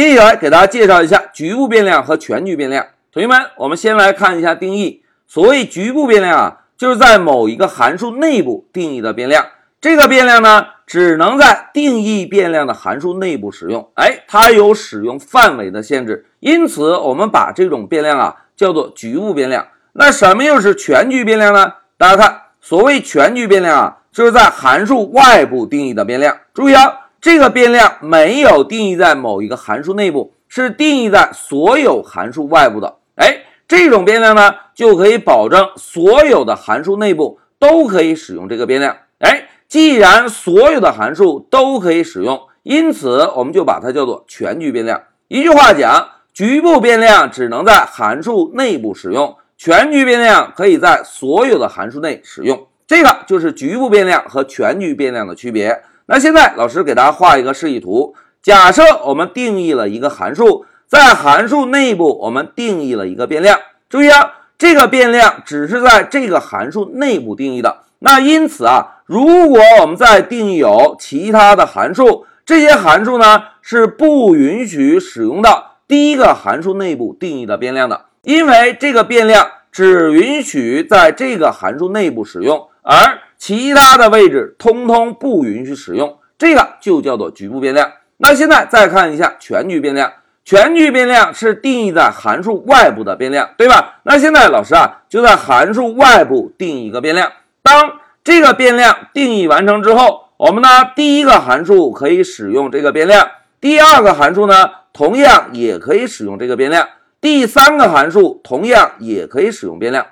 接下来给大家介绍一下局部变量和全局变量。同学们，我们先来看一下定义。所谓局部变量啊，就是在某一个函数内部定义的变量。这个变量呢，只能在定义变量的函数内部使用。它有使用范围的限制，因此我们把这种变量啊叫做局部变量。那什么又是全局变量呢？大家看，所谓全局变量啊，就是在函数外部定义的变量。注意啊，这个变量没有定义在某一个函数内部，是定义在所有函数外部的。这种变量呢，就可以保证所有的函数内部都可以使用这个变量。既然所有的函数都可以使用，因此我们就把它叫做全局变量。一句话讲，局部变量只能在函数内部使用，全局变量可以在所有的函数内使用。这个就是局部变量和全局变量的区别。那现在老师给大家画一个示意图，假设我们定义了一个函数，在函数内部我们定义了一个变量。注意啊，这个变量只是在这个函数内部定义的。那因此啊，如果我们再定义有其他的函数，这些函数呢是不允许使用到第一个函数内部定义的变量的，因为这个变量只允许在这个函数内部使用，而其他的位置通通不允许使用，这个就叫做局部变量。那现在再看一下全局变量，全局变量是定义在函数外部的变量，对吧？那现在老师啊，就在函数外部定义一个变量。当这个变量定义完成之后，我们呢，第一个函数可以使用这个变量，第二个函数呢，同样也可以使用这个变量，第三个函数同样也可以使用变量。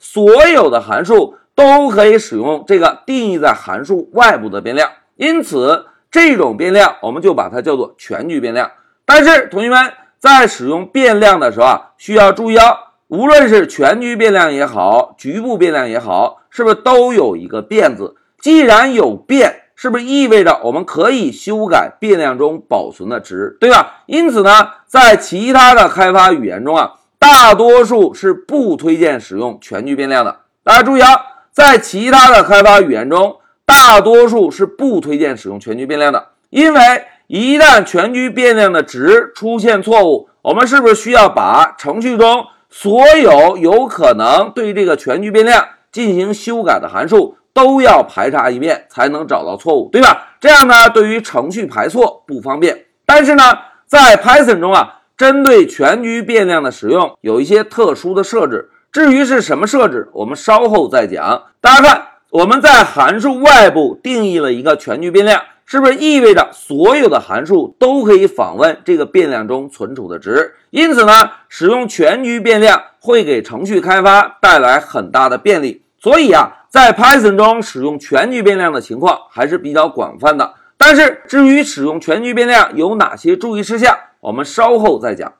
所有的函数都可以使用这个定义在函数外部的变量，因此这种变量我们就把它叫做全局变量。但是同学们在使用变量的时候啊，需要注意哦，无论是全局变量也好，局部变量也好，是不是都有一个变字？既然有变，是不是意味着我们可以修改变量中保存的值，对吧？因此呢，在其他的开发语言中啊，大多数是不推荐使用全局变量的。大家注意啊，在其他的开发语言中，大多数是不推荐使用全局变量的，因为一旦全局变量的值出现错误，我们是不是需要把程序中所有有可能对这个全局变量进行修改的函数都要排查一遍才能找到错误，对吧？这样呢，对于程序排错不方便。但是呢，在 Python 中啊，针对全局变量的使用有一些特殊的设置，至于是什么设置，我们稍后再讲。大家看，我们在函数外部定义了一个全局变量，是不是意味着所有的函数都可以访问这个变量中存储的值？因此呢，使用全局变量会给程序开发带来很大的便利。所以啊，在 Python 中使用全局变量的情况还是比较广泛的。但是至于使用全局变量有哪些注意事项，我们稍后再讲。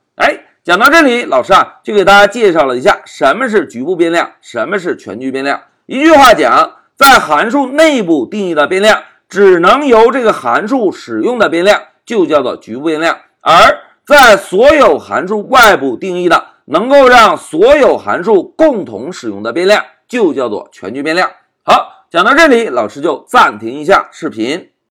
讲到这里，老师啊，就给大家介绍了一下什么是局部变量，什么是全局变量。一句话讲，在函数内部定义的变量，只能由这个函数使用的变量就叫做局部变量，而在所有函数外部定义的，能够让所有函数共同使用的变量就叫做全局变量。好，讲到这里，老师就暂停一下视频。